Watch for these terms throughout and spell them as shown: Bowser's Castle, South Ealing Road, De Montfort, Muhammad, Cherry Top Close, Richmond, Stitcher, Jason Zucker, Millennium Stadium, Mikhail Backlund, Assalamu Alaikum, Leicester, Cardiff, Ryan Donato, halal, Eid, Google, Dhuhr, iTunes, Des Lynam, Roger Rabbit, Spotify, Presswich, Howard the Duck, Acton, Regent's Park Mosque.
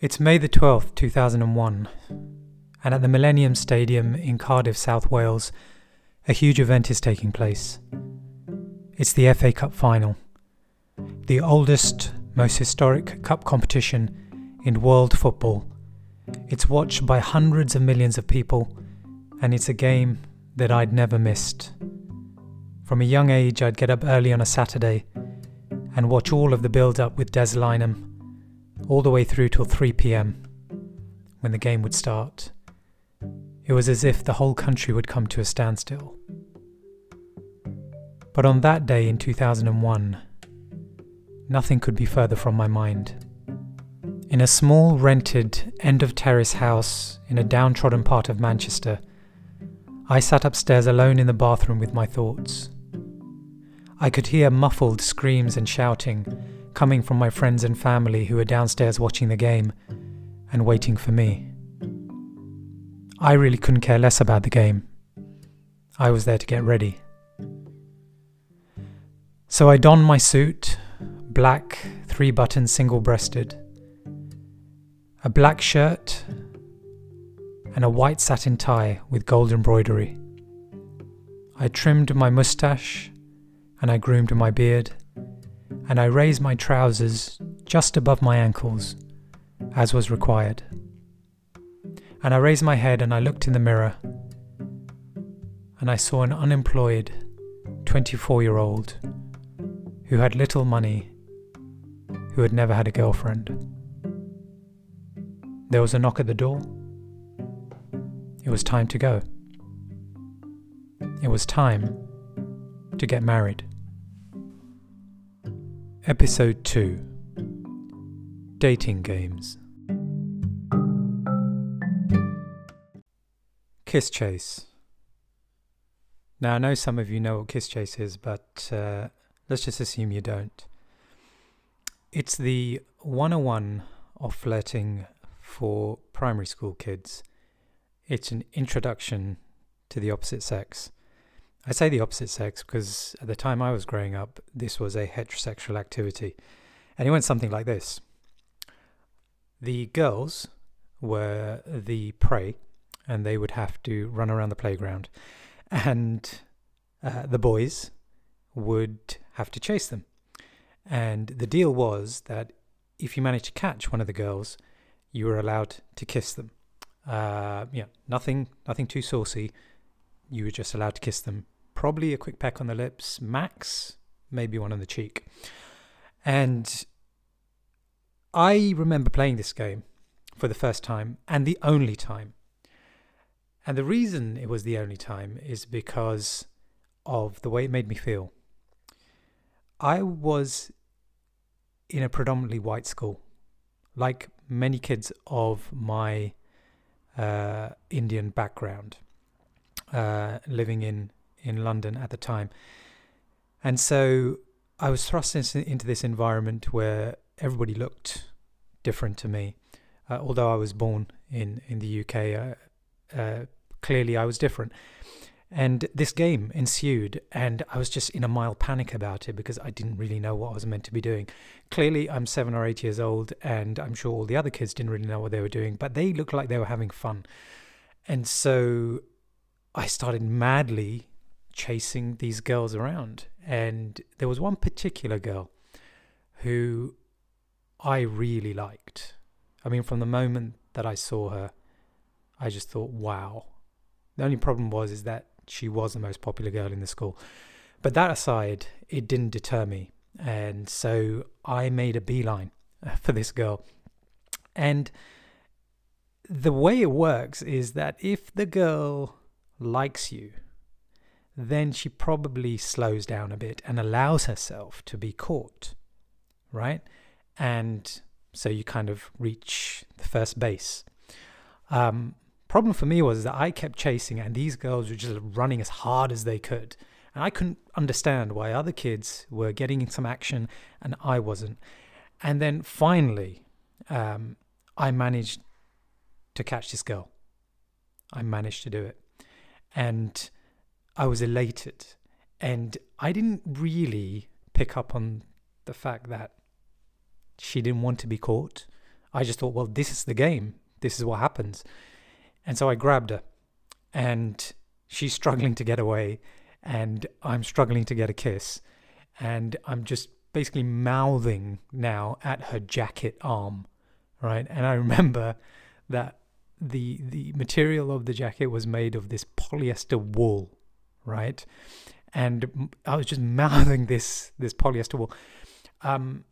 It's May the 12th, 2001, and at the Millennium Stadium in Cardiff, South Wales, a huge event is taking place. It's the FA Cup Final, the oldest, most historic cup competition in world football. It's watched by hundreds of millions of people, and it's a game that I'd never missed. From a young age, I'd get up early on a Saturday and watch all of the build-up with Des Lynam, all the way through till 3 PM, when the game would start. It was as if the whole country would come to a standstill. But on that day in 2001, nothing could be further from my mind. In a small rented end-of-terrace house in a downtrodden part of Manchester, I sat upstairs alone in the bathroom with my thoughts. I could hear muffled screams and shouting coming from my friends and family who were downstairs watching the game and waiting for me. I really couldn't care less about the game. I was there to get ready. So I donned my suit, black, 3-button, single-breasted, a black shirt and a white satin tie with gold embroidery. I trimmed my moustache and I groomed my beard, and I raised my trousers just above my ankles, as was required. And I raised my head and I looked in the mirror, and I saw an unemployed 24-year-old who had little money, who had never had a girlfriend. There was a knock at the door. It was time to go. It was time to get married. Episode 2. Dating Games. Kiss Chase. Now, I know some of you know what Kiss Chase is, but let's just assume you don't. It's the 101 of flirting for primary school kids. It's an introduction to the opposite sex. I say the opposite sex because at the time I was growing up, this was a heterosexual activity. And it went something like this. The girls were the prey, and they would have to run around the playground. And the boys would have to chase them. And the deal was that if you managed to catch one of the girls, you were allowed to kiss them. Nothing too saucy. You were just allowed to kiss them. Probably a quick peck on the lips, max, maybe one on the cheek. And I remember playing this game for the first time and the only time. And the reason it was the only time is because of the way it made me feel. I was in a predominantly white school, like many kids of my Indian background. Living in London at the time. And so I was thrust into this environment where everybody looked different to me. Although I was born in the UK, clearly I was different. And this game ensued, and I was just in a mild panic about it because I didn't really know what I was meant to be doing. Clearly I'm 7 or 8 years old, and I'm sure all the other kids didn't really know what they were doing, but they looked like they were having fun. And so I started madly chasing these girls around, and there was one particular girl who I really liked. I mean, from the moment that I saw her, I just thought, wow. The only problem was that she was the most popular girl in the school. But that aside, it didn't deter me, and so I made a beeline for this girl. And the way it works is that if the girl likes you, then she probably slows down a bit and allows herself to be caught, right? And so you kind of reach the first base. Problem for me was that I kept chasing, and these girls were just running as hard as they could, and I couldn't understand why other kids were getting in some action and I wasn't. And then finally I managed to catch this girl. I managed to do it. And I was elated, and I didn't really pick up on the fact that she didn't want to be caught. I just thought, well, this is the game. This is what happens. And so I grabbed her, and she's struggling to get away, and I'm struggling to get a kiss, and I'm just basically mouthing now at her jacket arm, right? And I remember that the material of the jacket was made of this polyester wool, right? And I was just mouthing this polyester wool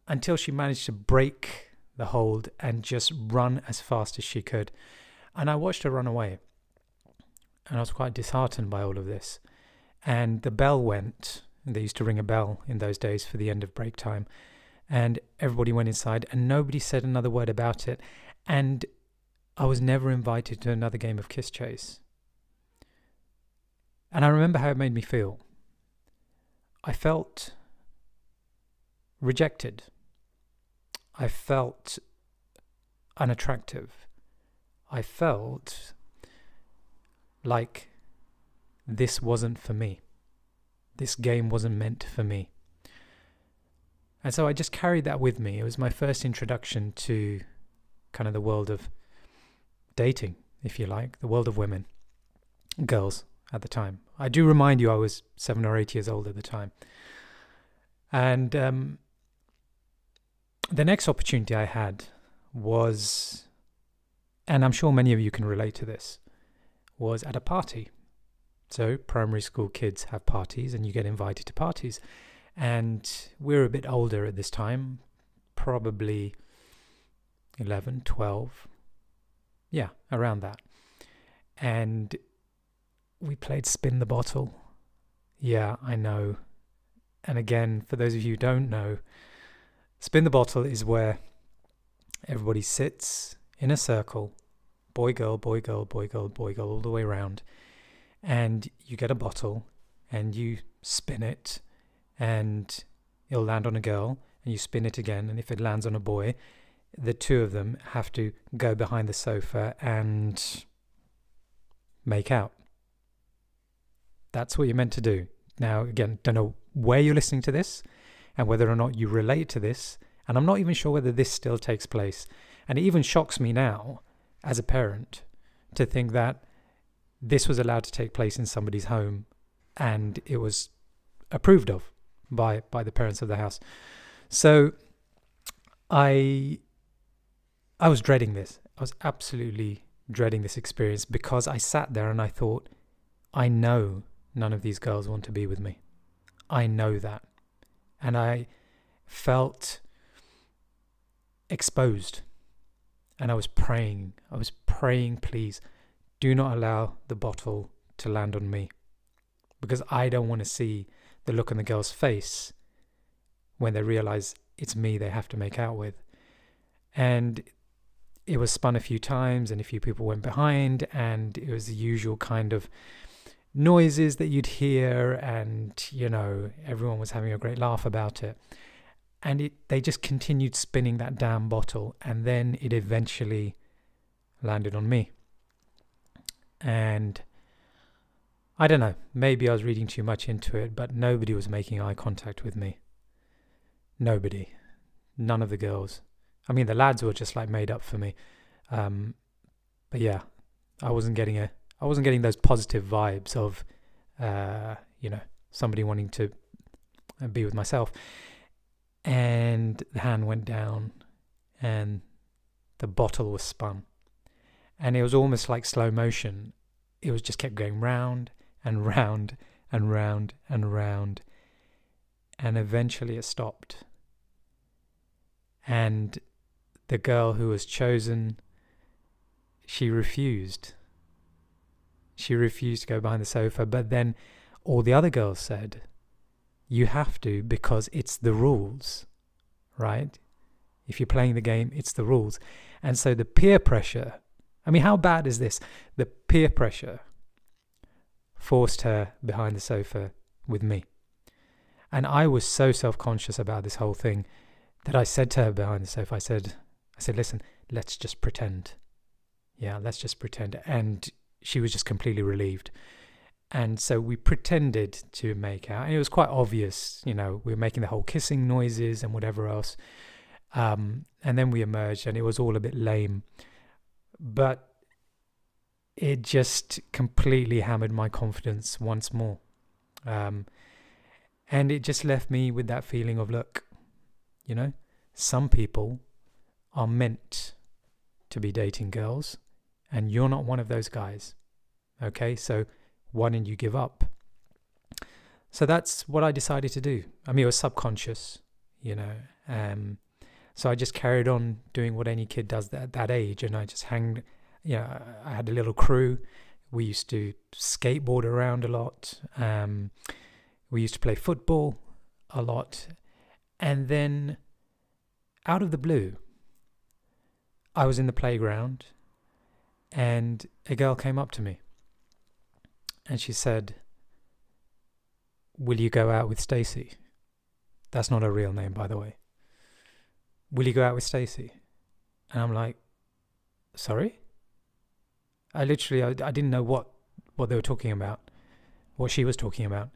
until she managed to break the hold and just run as fast as she could. And I watched her run away, and I was quite disheartened by all of this. And the bell went, and they used to ring a bell in those days for the end of break time, and everybody went inside, and nobody said another word about it. And I was never invited to another game of kiss chase. And I remember how it made me feel. I felt rejected. I felt unattractive. I felt like this wasn't for me. This game wasn't meant for me. And so I just carried that with me. It was my first introduction to kind of the world of dating, if you like, the world of women, girls at the time. I do remind you I was 7 or 8 years old at the time. And the next opportunity I had was, and I'm sure many of you can relate to this, was at a party. So primary school kids have parties, and you get invited to parties. And we're a bit older at this time, probably 11, 12, yeah, around that. And we played Spin the Bottle. Yeah, I know. And again, for those of you who don't know, Spin the Bottle is where everybody sits in a circle, boy, girl, boy, girl, boy, girl, boy, girl, all the way around. And you get a bottle and you spin it, and it'll land on a girl, and you spin it again. And if it lands on a boy, the two of them have to go behind the sofa and make out. That's what you're meant to do. Now, again, don't know where you're listening to this and whether or not you relate to this. And I'm not even sure whether this still takes place. And it even shocks me now as a parent to think that this was allowed to take place in somebody's home, and it was approved of by the parents of the house. So I was dreading this. I was absolutely dreading this experience, because I sat there and I thought, I know none of these girls want to be with me. I know that. And I felt exposed. And I was praying. Please, do not allow the bottle to land on me, because I don't want to see the look on the girl's face when they realize it's me they have to make out with. And it was spun a few times, and a few people went behind, and it was the usual kind of noises that you'd hear, and, you know, everyone was having a great laugh about it. And they just continued spinning that damn bottle, and then it eventually landed on me. And I don't know, maybe I was reading too much into it, but nobody was making eye contact with me. Nobody. None of the girls. I mean, the lads were just like made up for me. But yeah, I wasn't getting those positive vibes of, you know, somebody wanting to be with myself. And the hand went down, and the bottle was spun. And it was almost like slow motion. It was just kept going round and round and round and round. And eventually it stopped. And the girl who was chosen, she refused. She refused to go behind the sofa. But then all the other girls said, you have to, because it's the rules, right? If you're playing the game, it's the rules. And so the peer pressure, I mean, how bad is this? The peer pressure forced her behind the sofa with me. And I was so self-conscious about this whole thing that I said to her behind the sofa, I said, listen, let's just pretend. Yeah, let's just pretend. And she was just completely relieved. And so we pretended to make out. And it was quite obvious, you know, we were making the whole kissing noises and whatever else. And then we emerged, and it was all a bit lame, but it just completely hammered my confidence once more. And it just left me with that feeling of, look, you know, some people are meant to be dating girls, and you're not one of those guys. Okay, so why didn't you give up? So that's what I decided to do. I mean, it was subconscious, you know. So I just carried on doing what any kid does at that age, and I just hanged. You know, I had a little crew. We used to skateboard around a lot. We used to play football a lot. And then out of the blue, I was in the playground and a girl came up to me and she said, "Will you go out with Stacey?" That's not her real name, by the way. "Will you go out with Stacey?" And I'm like, sorry? I didn't know what they were talking about, what she was talking about.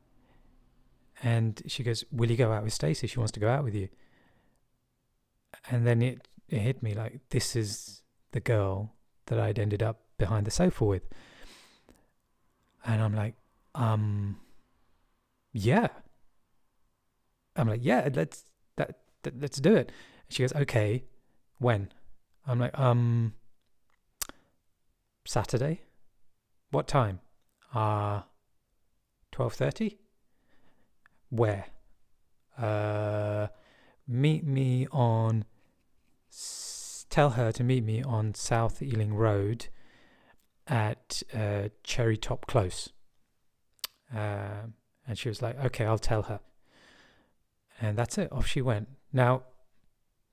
And she goes, "Will you go out with Stacey? She wants to go out with you." And then it hit me, like, this is the girl that I'd ended up behind the sofa with. And I'm like, yeah. I'm like, yeah, let's do it. And she goes, "Okay, when?" I'm like, "Saturday." "What time?" 12:30. "Where?" Tell her to meet me on South Ealing Road at Cherry Top Close." And she was like, "Okay, I'll tell her." And that's it. Off she went. Now,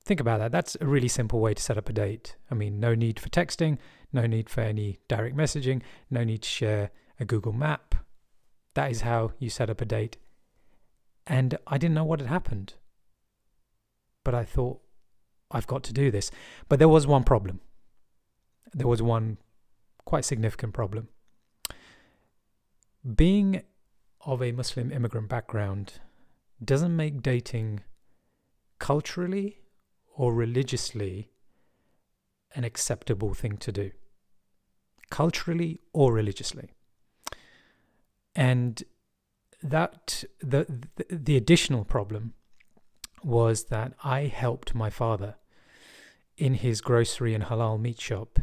think about that. That's a really simple way to set up a date. I mean, no need for texting, no need for any direct messaging, no need to share a Google map. That is how you set up a date. And I didn't know what had happened, but I thought, I've got to do this. But there was one problem. There was one quite significant problem. Being of a Muslim immigrant background doesn't make dating culturally or religiously an acceptable thing to do. Culturally or religiously. And that the additional problem was that I helped my father in his grocery and halal meat shop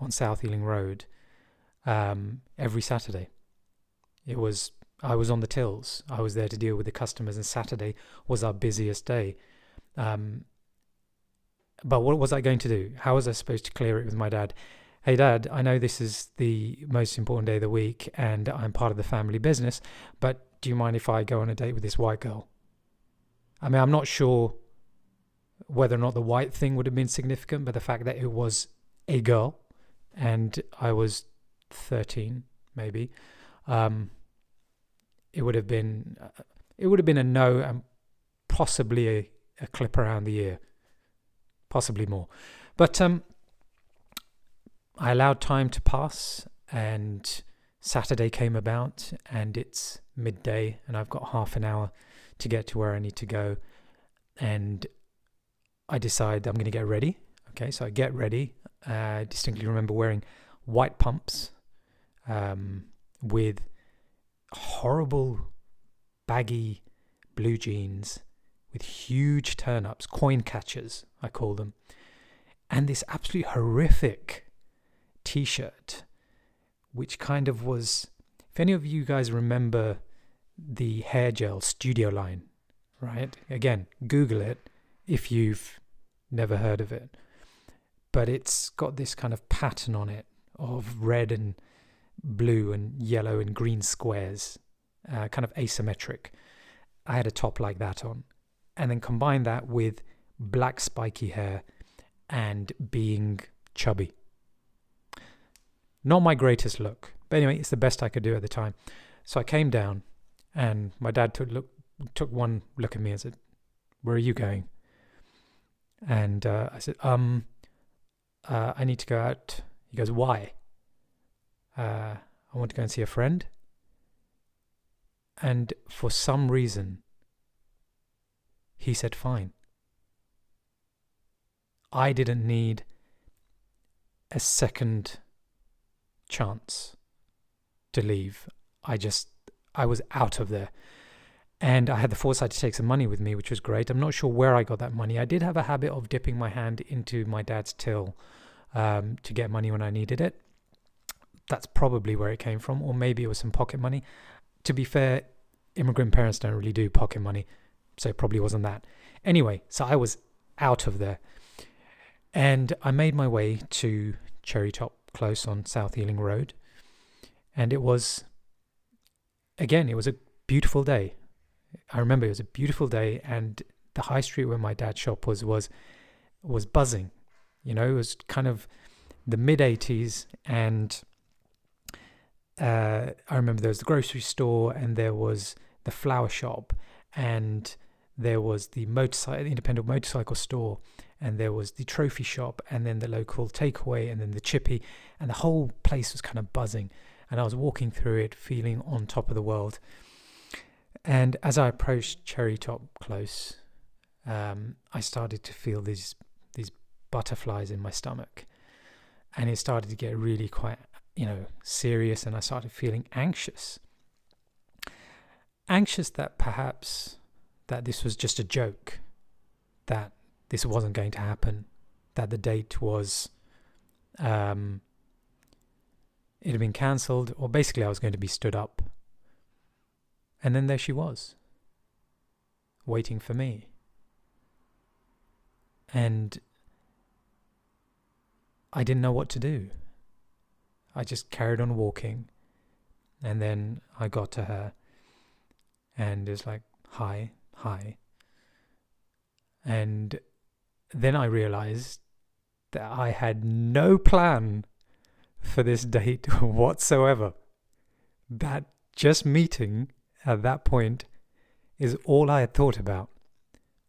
on South Ealing Road every Saturday. I was on the tills. I was there to deal with the customers, and Saturday was our busiest day. But what was I going to do? How was I supposed to clear it with my dad? "Hey, Dad, I know this is the most important day of the week and I'm part of the family business, but do you mind if I go on a date with this white girl?" I mean, I'm not sure whether or not the white thing would have been significant, but the fact that it was a girl and I was 13, maybe, it would have been a no, and possibly a clip around the ear, possibly more. But I allowed time to pass, and Saturday came about, and it's midday, and I've got half an hour to get to where I need to go, and I decide I'm going to get ready. Okay, so I get ready. I distinctly remember wearing white pumps with horrible baggy blue jeans with huge turn-ups, coin catchers I call them, and this absolutely horrific t-shirt, which kind of was, if any of you guys remember the hair gel Studio line, right? Again, Google it if you've never heard of it. But it's got this kind of pattern on it of red and blue and yellow and green squares, kind of asymmetric. I had a top like that on. And then combine that with black spiky hair and being chubby. Not my greatest look. But anyway, it's the best I could do at the time. So I came down, and my dad took one look at me and said, "Where are you going?" And I said, "I need to go out." He goes, "Why?" "I want to go and see a friend." And for some reason, he said, "Fine." I didn't need a second chance to leave. I was out of there. And I had the foresight to take some money with me, which was great. I'm not sure where I got that money. I did have a habit of dipping my hand into my dad's till to get money when I needed it. That's probably where it came from, or maybe it was some pocket money. To be fair, immigrant parents don't really do pocket money, so it probably wasn't that. Anyway, so I was out of there. And I made my way to Cherry Top Close on South Ealing Road. And it was, again, it was a beautiful day. I remember it was a beautiful day, and the high street where my dad's shop was buzzing. You know, it was kind of the mid-80s, and I remember there was the grocery store, and there was the flower shop, and there was the independent motorcycle store, and there was the trophy shop, and then the local takeaway, and then the chippy, and the whole place was kind of buzzing. And I was walking through it feeling on top of the world. And as I approached Cherry Top Close, I started to feel these butterflies in my stomach, and it started to get really quite, serious, and I started feeling anxious that perhaps that this was just a joke, that this wasn't going to happen, that the date was, it had been cancelled, or basically I was going to be stood up. And then there she was, waiting for me. And I didn't know what to do. I just carried on walking. And then I got to her. And it was like, hi. And then I realized that I had no plan for this date whatsoever. That just meeting at that point is all I had thought about.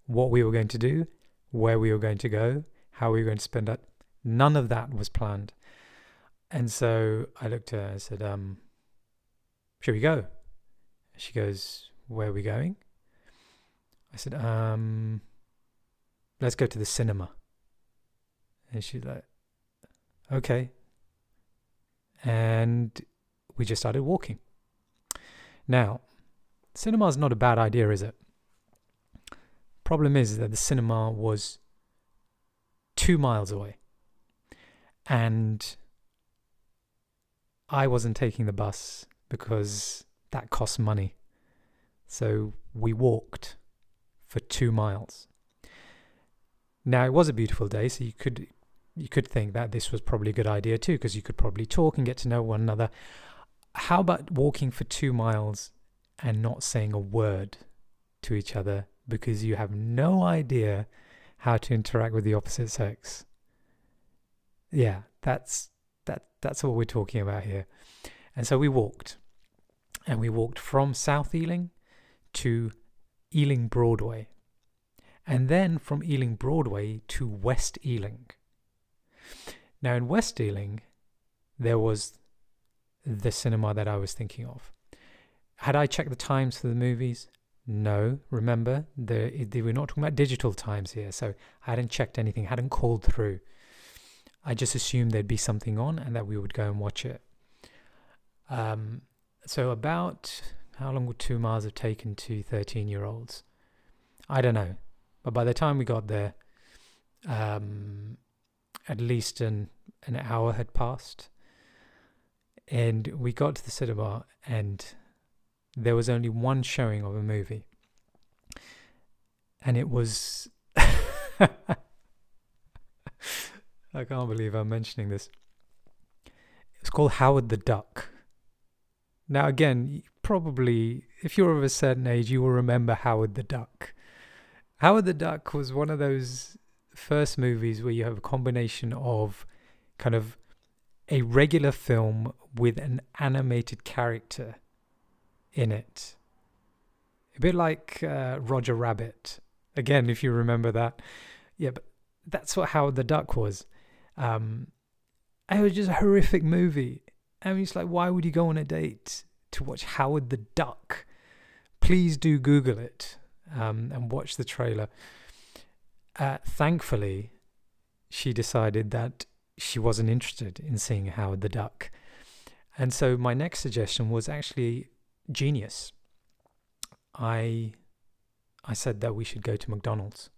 What we were going to do, where we were going to go, how we were going to spend that. None of that was planned. And so I looked at her and I said, should we go? She goes, where are we going? I said, let's go to the cinema. And she's like, okay. And we just started walking. Now, cinema is not a bad idea, is it? Problem is that the cinema was 2 miles away, and I wasn't taking the bus because that costs money. So we walked for 2 miles. Now, it was a beautiful day, so you could think that this was probably a good idea too, because you could probably talk and get to know one another. How about walking for 2 miles and not saying a word to each other because you have no idea how to interact with the opposite sex? Yeah, that's what we're talking about here. And so we walked. And we walked from South Ealing to Ealing Broadway. And then from Ealing Broadway to West Ealing. Now in West Ealing, there was the cinema that I was thinking of. Had I checked the times for the movies? No. Remember, we're not talking about digital times here, so I hadn't checked anything, hadn't called through. I just assumed there'd be something on and that we would go and watch it. So about, how long would 2 miles have taken to 13-year-olds? I don't know. But by the time we got there, at least an hour had passed. And we got to the cinema, and there was only one showing of a movie. And it was... I can't believe I'm mentioning this. It's called Howard the Duck. Now again, probably, if you're of a certain age, you will remember Howard the Duck. Howard the Duck was one of those first movies where you have a combination of kind of a regular film with an animated character in it. A bit like Roger Rabbit. Again, if you remember that. Yeah, but that's what Howard the Duck was. It was just a horrific movie. I mean, it's like, why would you go on a date to watch Howard the Duck? Please do Google it and watch the trailer. Thankfully, she decided that she wasn't interested in seeing Howard the Duck. And so my next suggestion was actually genius. I said that we should go to McDonald's.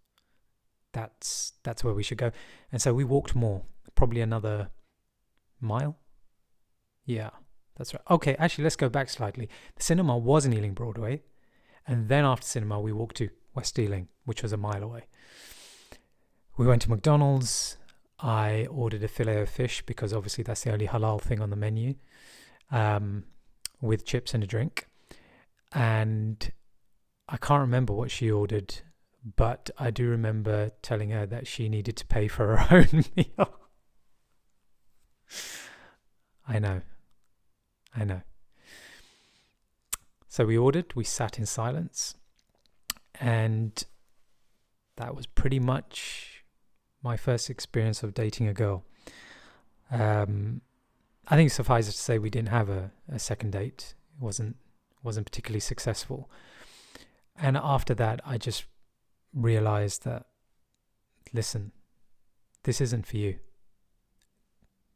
That's where we should go. And so we walked more, probably another mile. Yeah, that's right. Okay, actually, let's go back slightly. The cinema was in Ealing Broadway. And then after cinema, we walked to West Ealing, which was a mile away. We went to McDonald's. I ordered a filet of fish because obviously that's the only halal thing on the menu, with chips and a drink. And I can't remember what she ordered, but I do remember telling her that she needed to pay for her own meal. I know. So we ordered, we sat in silence, and that was pretty much my first experience of dating a girl. I think suffice it to say we didn't have a second date. It wasn't particularly successful. And after that, I just realized that, listen, this isn't for you.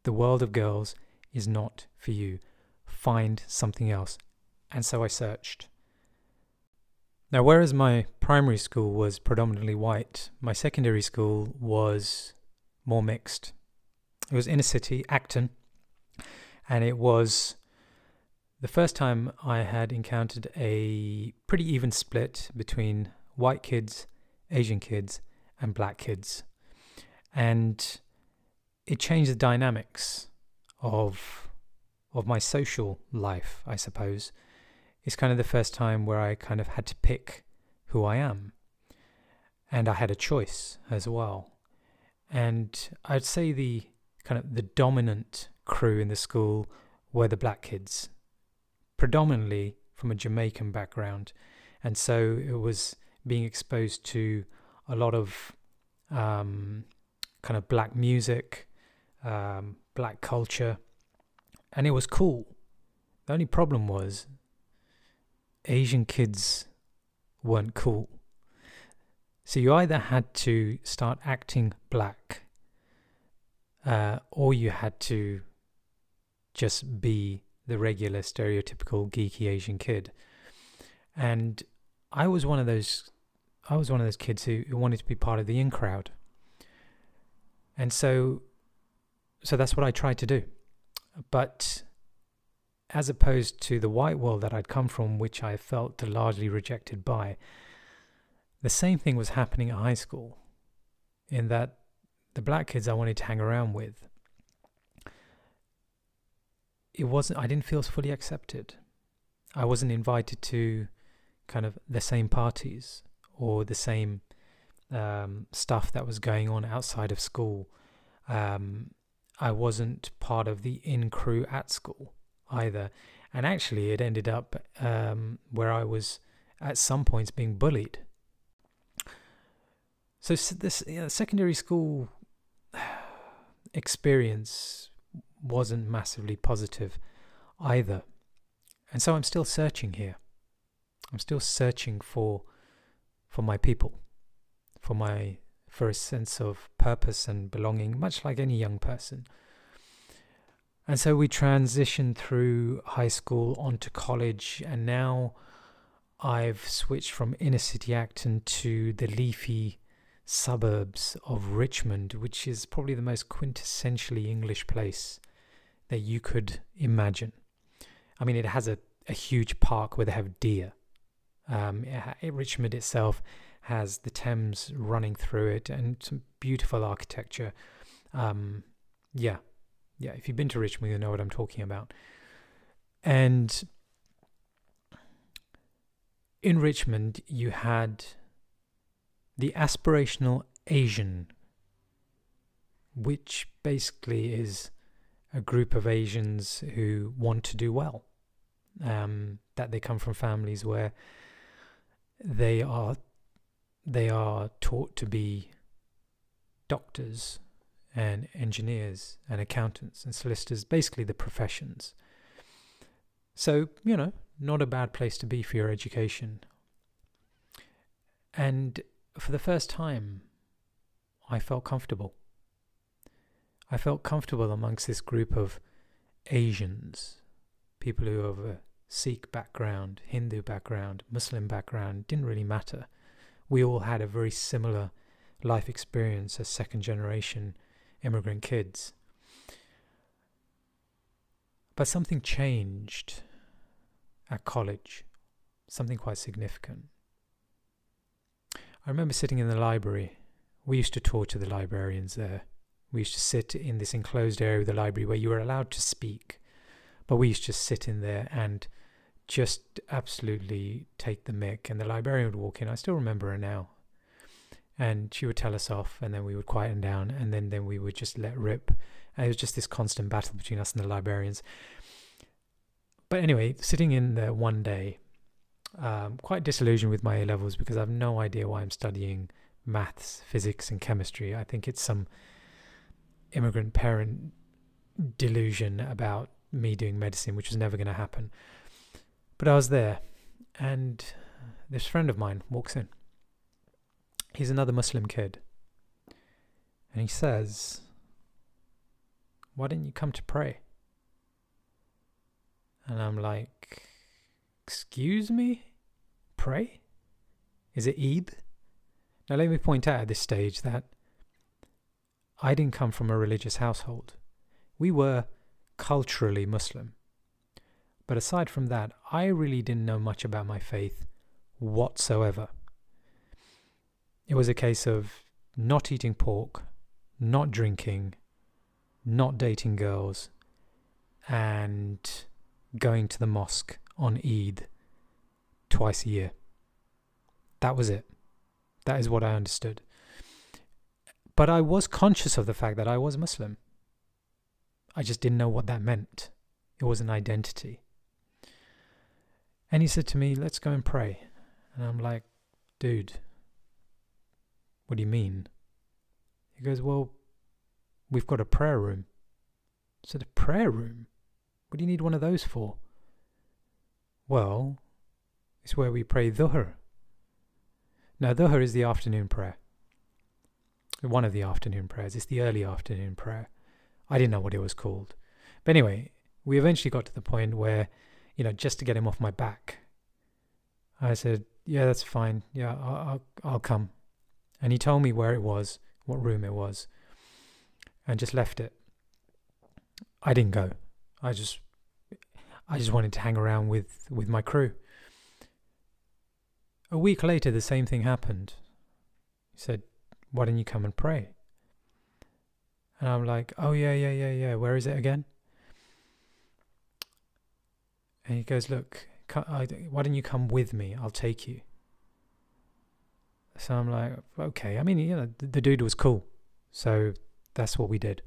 The world of girls is not for you. Find something else. And so I searched. Now, whereas my primary school was predominantly white, my secondary school was more mixed. It was inner city, Acton, and it was the first time I had encountered a pretty even split between white kids, Asian kids, and black kids. And it changed the dynamics of my social life, I suppose. It's kind of the first time where I kind of had to pick who I am. And I had a choice as well. And I'd say the dominant crew in the school were the black kids, predominantly from a Jamaican background. And so it was being exposed to a lot of kind of black music, black culture. And it was cool. The only problem was Asian kids weren't cool. So you either had to start acting black, or you had to just be the regular stereotypical geeky Asian kid. And I was one of those kids who wanted to be part of the in crowd. And so that's what I tried to do. But as opposed to the white world that I'd come from, which I felt largely rejected by, the same thing was happening at high school, in that the black kids I wanted to hang around with, I didn't feel fully accepted. I wasn't invited to kind of the same parties or the same stuff that was going on outside of school. I wasn't part of the in-crew at school either. And actually it ended up where I was at some points being bullied. So this secondary school experience wasn't massively positive either. And so I'm still searching here. I'm still searching for my people, for a sense of purpose and belonging, much like any young person. And so we transitioned through high school onto college, and now I've switched from inner city Acton to the leafy suburbs of Richmond, which is probably the most quintessentially English place that you could imagine. I mean, it has a huge park where they have deer. Richmond itself has the Thames running through it and some beautiful architecture. Yeah, if you've been to Richmond, you know what I'm talking about. And in Richmond, you had the aspirational Asian, which basically is a group of Asians who want to do well, that they come from families where they are taught to be doctors and engineers and accountants and solicitors, basically the professions. So, not a bad place to be for your education. And for the first time, I felt comfortable I felt comfortable amongst this group of Asians, people who have a Sikh background, Hindu background, Muslim background, didn't really matter. We all had a very similar life experience as second generation immigrant kids. But something changed at college, something quite significant. I remember sitting in the library. We used to torture the librarians there. We used to sit in this enclosed area of the library where you were allowed to speak, but we used to sit in there and just absolutely take the mick. And the librarian would walk in. I still remember her now. And she would tell us off, and then we would quieten down, and then we would just let rip. And it was just this constant battle between us and the librarians. But anyway, sitting in there one day, quite disillusioned with my A-levels because I have no idea why I'm studying maths, physics, and chemistry. I think it's some immigrant parent delusion about me doing medicine, which was never going to happen. But I was there, and this friend of mine walks in. He's another Muslim kid, and he says, "Why didn't you come to pray?" And I'm like, "Excuse me? Pray? Is it Eid?" Now let me point out at this stage that I didn't come from a religious household. We were culturally Muslim. But aside from that, I really didn't know much about my faith whatsoever. It was a case of not eating pork, not drinking, not dating girls, and going to the mosque on Eid twice a year. That was it. That is what I understood. But I was conscious of the fact that I was Muslim. I just didn't know what that meant. It was an identity. And he said to me, "Let's go and pray." And I'm like, "Dude, what do you mean?" He goes, "Well, we've got a prayer room." I said, "A prayer room? What do you need one of those for?" "Well, it's where we pray Dhuhr." Now, Dhuhr is the afternoon prayer. One of the afternoon prayers. It's the early afternoon prayer. I didn't know what it was called. But anyway, we eventually got to the point where, you know, just to get him off my back, I said, "Yeah, that's fine. Yeah, I'll come." And he told me where it was, what room it was, and just left it. I didn't go. I just wanted to hang around with my crew. A week later, the same thing happened. He said, "Why don't you come and pray?" And I'm like, "Oh, yeah. Where is it again?" And he goes, "Look, why don't you come with me? I'll take you." So I'm like, okay. I mean, you know, the dude was cool. So that's what we did.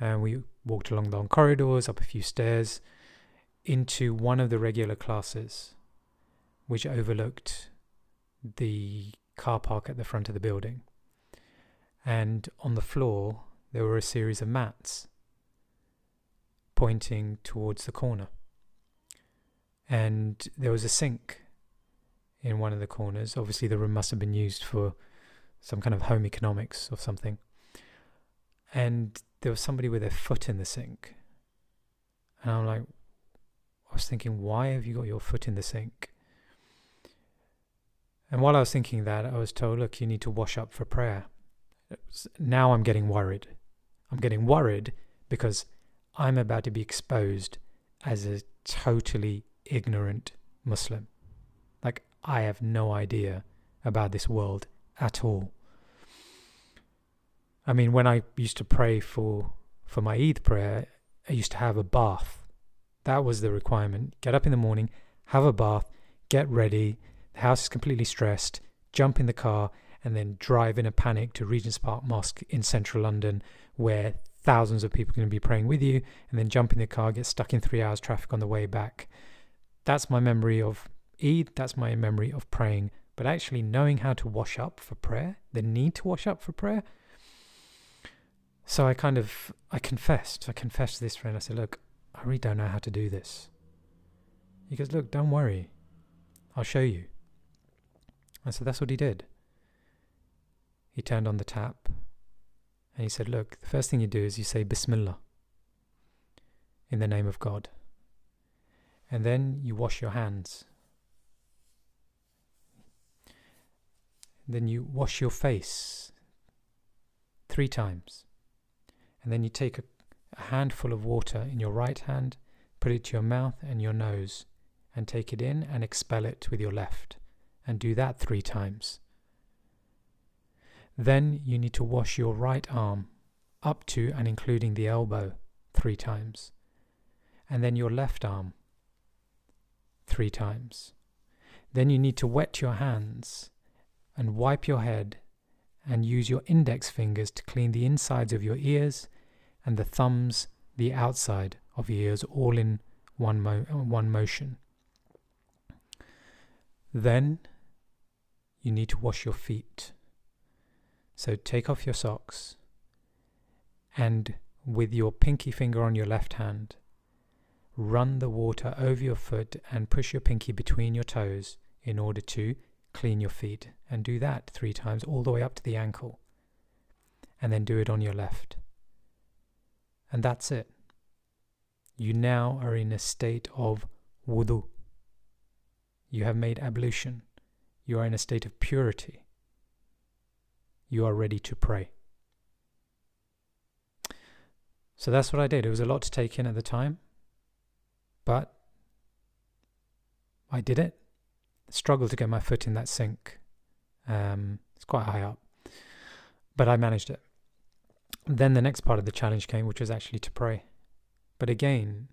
And we walked along the long corridors, up a few stairs, into one of the regular classes, which overlooked the car park at the front of the building. And on the floor, there were a series of mats pointing towards the corner. And there was a sink in one of the corners. Obviously, the room must have been used for some kind of home economics or something. And there was somebody with their foot in the sink. And I'm like, I was thinking, why have you got your foot in the sink? And while I was thinking that, I was told, "Look, you need to wash up for prayer." Now I'm getting worried. I'm getting worried because I'm about to be exposed as a totally ignorant Muslim. Like, I have no idea about this world at all. I mean, when I used to pray for my Eid prayer, I used to have a bath. That was the requirement. Get up in the morning, have a bath, get ready. The house is completely stressed. Jump in the car and then drive in a panic to Regent's Park Mosque in central London, where thousands of people are going to be praying with you, and then jump in the car, get stuck in 3 hours traffic on the way back. That's my memory of Eid. That's my memory of praying. But actually knowing how to wash up for prayer, the need to wash up for prayer. So I confessed to this friend. I said, "Look, I really don't know how to do this." He goes, "Look, don't worry. I'll show you." And so that's what he did. He turned on the tap And he said, look, the first thing you do is you say Bismillah, in the name of God. And then you wash your hands. Then you wash your face 3 times. And then you take a handful of water in your right hand, put it to your mouth and your nose, and take it in and expel it with your left. And do that 3 times. Then you need to wash your right arm up to and including the elbow 3 times. And then your left arm 3 times. Then you need to wet your hands and wipe your head and use your index fingers to clean the insides of your ears and the thumbs, the outside of your ears, all in one motion. Then you need to wash your feet. So take off your socks and with your pinky finger on your left hand, run the water over your foot and push your pinky between your toes in order to clean your feet, and do that 3 times all the way up to the ankle, and then do it on your left. And that's it. You now are in a state of wudu. You have made ablution. You are in a state of purity. You are ready to pray. So that's what I did. It was a lot to take in at the time, but I did it. I struggled to get my foot in that sink. It's quite high up, but I managed it. Then the next part of the challenge came, which was actually to pray. But again,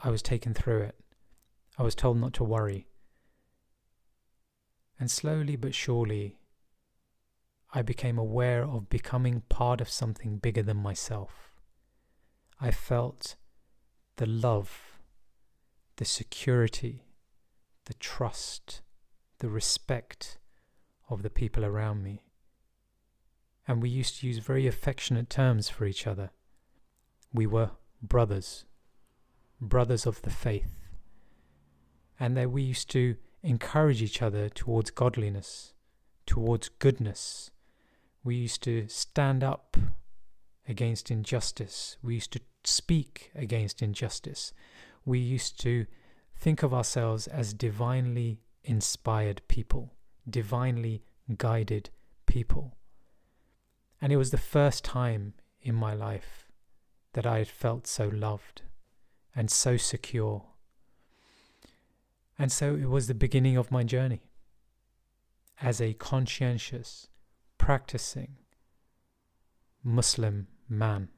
I was taken through it. I was told not to worry. And slowly but surely, I became aware of becoming part of something bigger than myself. I felt the love, the security, the trust, the respect of the people around me. And we used to use very affectionate terms for each other. We were brothers, brothers of the faith. And that we used to encourage each other towards godliness, towards goodness. We used to stand up against injustice. We used to speak against injustice. We used to think of ourselves as divinely inspired people, divinely guided people. And it was the first time in my life that I had felt so loved and so secure. And so it was the beginning of my journey as a conscientious, practicing Muslim man.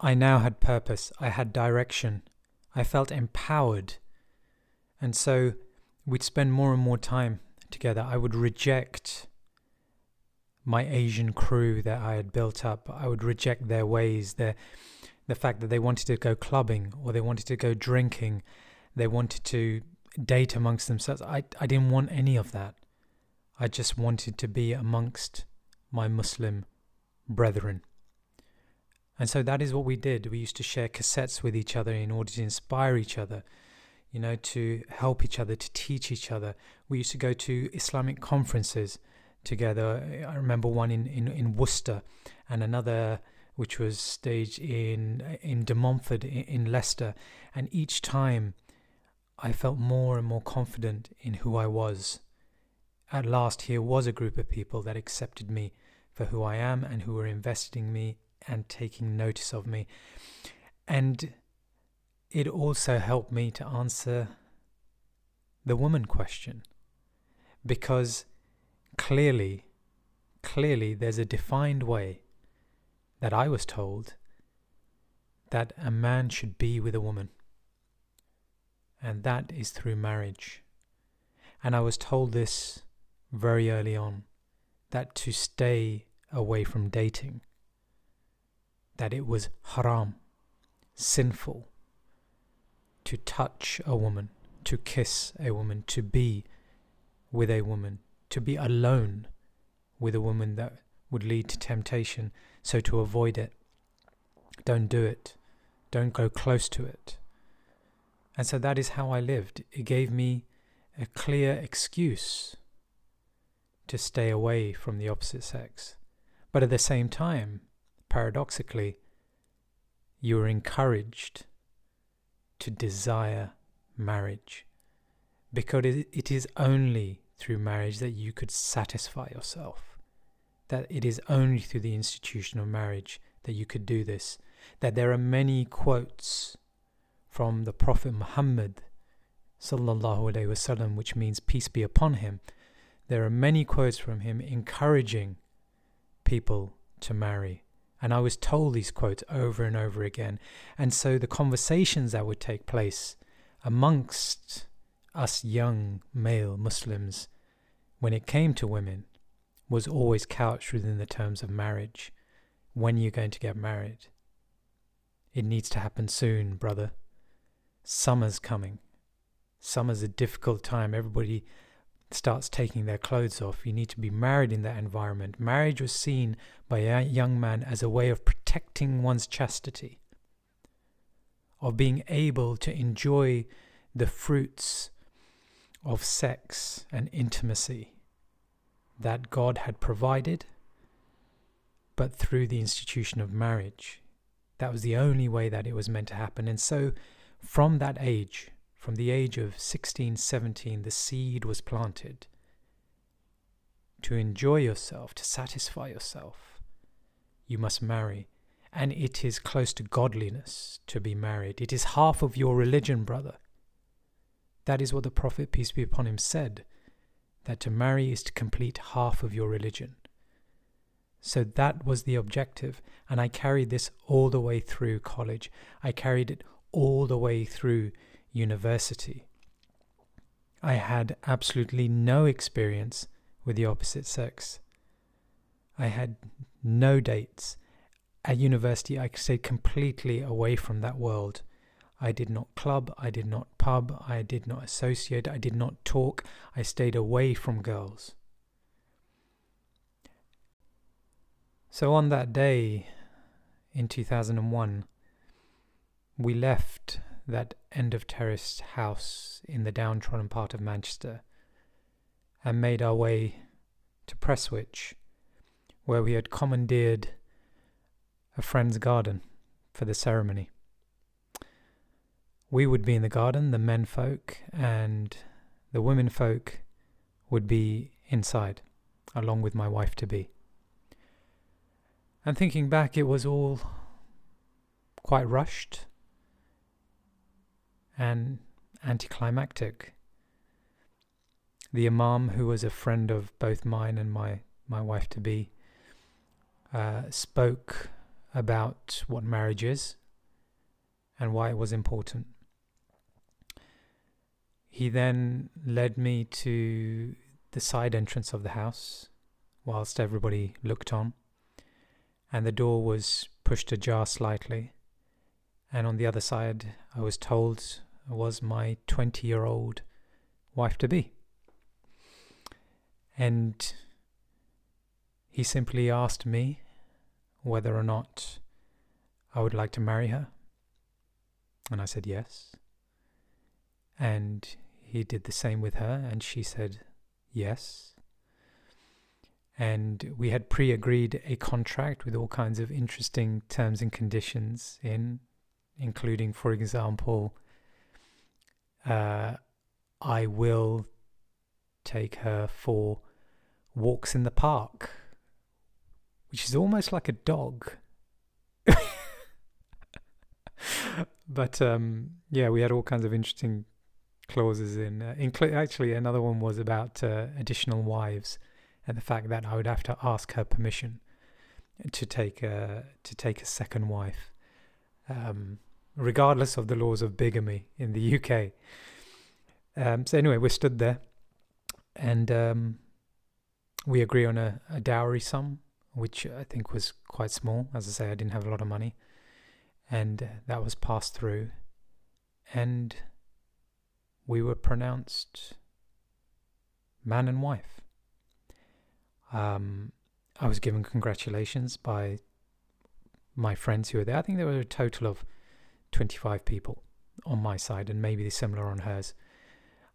I now had purpose, I had direction, I felt empowered. And so we'd spend more and more time together. I would reject my Asian crew that I had built up. I would reject their ways, the fact that they wanted to go clubbing or they wanted to go drinking. They wanted to date amongst themselves. I didn't want any of that. I just wanted to be amongst my Muslim brethren. And so that is what we did. We used to share cassettes with each other in order to inspire each other, you know, to help each other, to teach each other. We used to go to Islamic conferences together. I remember one in Worcester and another which was staged in De Montfort in Leicester. And each time I felt more and more confident in who I was. At last, here was a group of people that accepted me for who I am and who were investing in me and taking notice of me. And it also helped me to answer the woman question, because clearly there's a defined way that I was told that a man should be with a woman, and that is through marriage. And I was told this very early on, that to stay away from dating, that it was haram, sinful, to touch a woman, to kiss a woman, to be with a woman, to be alone with a woman, that would lead to temptation. So to avoid it, don't do it, don't go close to it. And so that is how I lived. It gave me a clear excuse to stay away from the opposite sex. But at the same time, paradoxically, you are encouraged to desire marriage, because it is only through marriage that you could satisfy yourself, that it is only through the institution of marriage that you could do this, that there are many quotes from the Prophet Muhammad sallallahu alaihi wasallam, which means peace be upon him. There are many quotes from him encouraging people to marry. And I was told these quotes over and over again. And so the conversations that would take place amongst us young male Muslims when it came to women was always couched within the terms of marriage. When you're going to get married? It needs to happen soon, brother. Summer's coming. Summer's a difficult time. Everybody starts taking their clothes off. You need to be married in that environment. Marriage was seen by a young man as a way of protecting one's chastity, of being able to enjoy the fruits of sex and intimacy that God had provided, but through the institution of marriage. That was the only way that it was meant to happen. And so from that age, from the age of 16, 17, the seed was planted to enjoy yourself, to satisfy yourself. You must marry. And it is close to godliness to be married. It is half of your religion, brother. That is what the Prophet, peace be upon him, said, that to marry is to complete half of your religion. So that was the objective. And I carried this all the way through college. I carried it all the way through university. I had absolutely no experience with the opposite sex. I had no dates. At university, I stayed completely away from that world. I did not club, I did not pub, I did not associate, I did not talk. I stayed away from girls. So on that day in 2001, we left that end of terraced house in the downtrodden part of Manchester and made our way to Presswich, where we had commandeered a friend's garden for the ceremony. We would be in the garden, the men folk, and the women folk would be inside, along with my wife-to-be. And thinking back, it was all quite rushed and anticlimactic. The Imam, who was a friend of both mine and my wife-to-be, spoke about what marriage is and why it was important. He then led me to the side entrance of the house, whilst everybody looked on, and the door was pushed ajar slightly, and on the other side, I was told, was my 20-year-old wife-to-be. And he simply asked me whether or not I would like to marry her. And I said yes. And he did the same with her, and she said yes. And we had pre-agreed a contract with all kinds of interesting terms and conditions in, including, for example, I will take her for walks in the park, which is almost like a dog. But we had all kinds of interesting clauses in. Actually, another one was about additional wives and the fact that I would have to ask her permission to take a second wife, regardless of the laws of bigamy in the UK. So anyway, we stood there, and we agree on a dowry sum, which I think was quite small. As I say, I didn't have a lot of money. And that was passed through, and we were pronounced man and wife. I was given congratulations by my friends who were there. I think there were a total of 25 people on my side, and maybe similar on hers.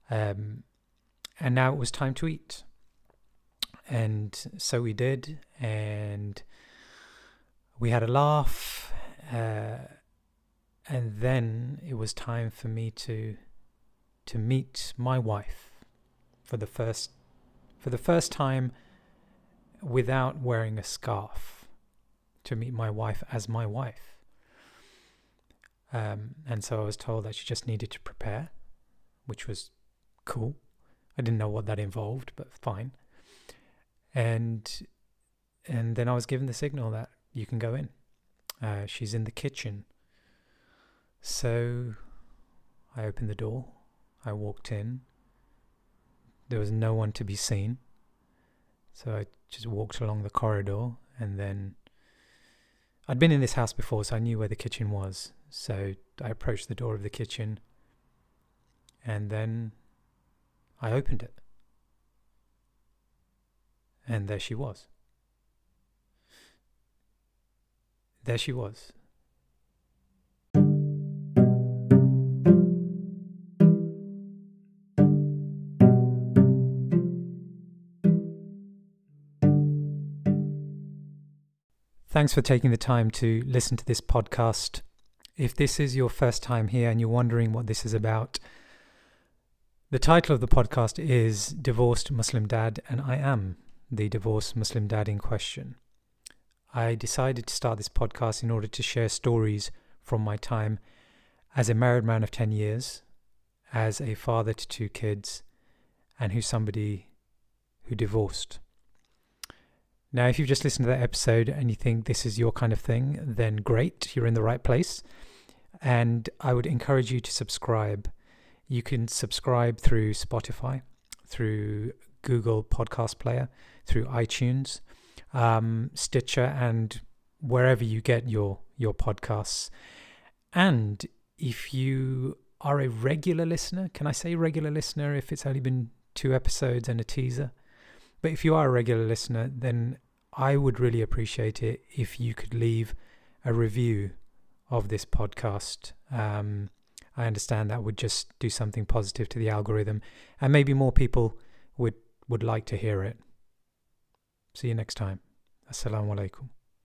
And now it was time to eat. And so we did, and we had a laugh, and then it was time for me to meet my wife for the first time without wearing a scarf, to meet my wife as my wife. And so I was told that she just needed to prepare, which was cool. I didn't know what that involved, but fine. And then I was given the signal that you can go in. She's in the kitchen. So I opened the door. I walked in. There was no one to be seen. So I just walked along the corridor, and then I'd been in this house before, so I knew where the kitchen was. So I approached the door of the kitchen, and then I opened it. And there she was. There she was. Thanks for taking the time to listen to this podcast. If this is your first time here and you're wondering what this is about, the title of the podcast is Divorced Muslim Dad, and I am the divorced Muslim dad in question. I decided to start this podcast in order to share stories from my time as a married man of 10 years, as a father to 2 kids, and who's somebody who divorced. Now, if you've just listened to that episode and you think this is your kind of thing, then great, you're in the right place. And I would encourage you to subscribe. You can subscribe through Spotify, through Google Podcast Player, through iTunes, Stitcher, and wherever you get your podcasts. And if you are a regular listener, can I say regular listener if it's only been 2 episodes and a teaser? But if you are a regular listener, then I would really appreciate it if you could leave a review of this podcast. I understand that would just do something positive to the algorithm, and maybe more people would like to hear it. See you next time. Assalamu Alaikum.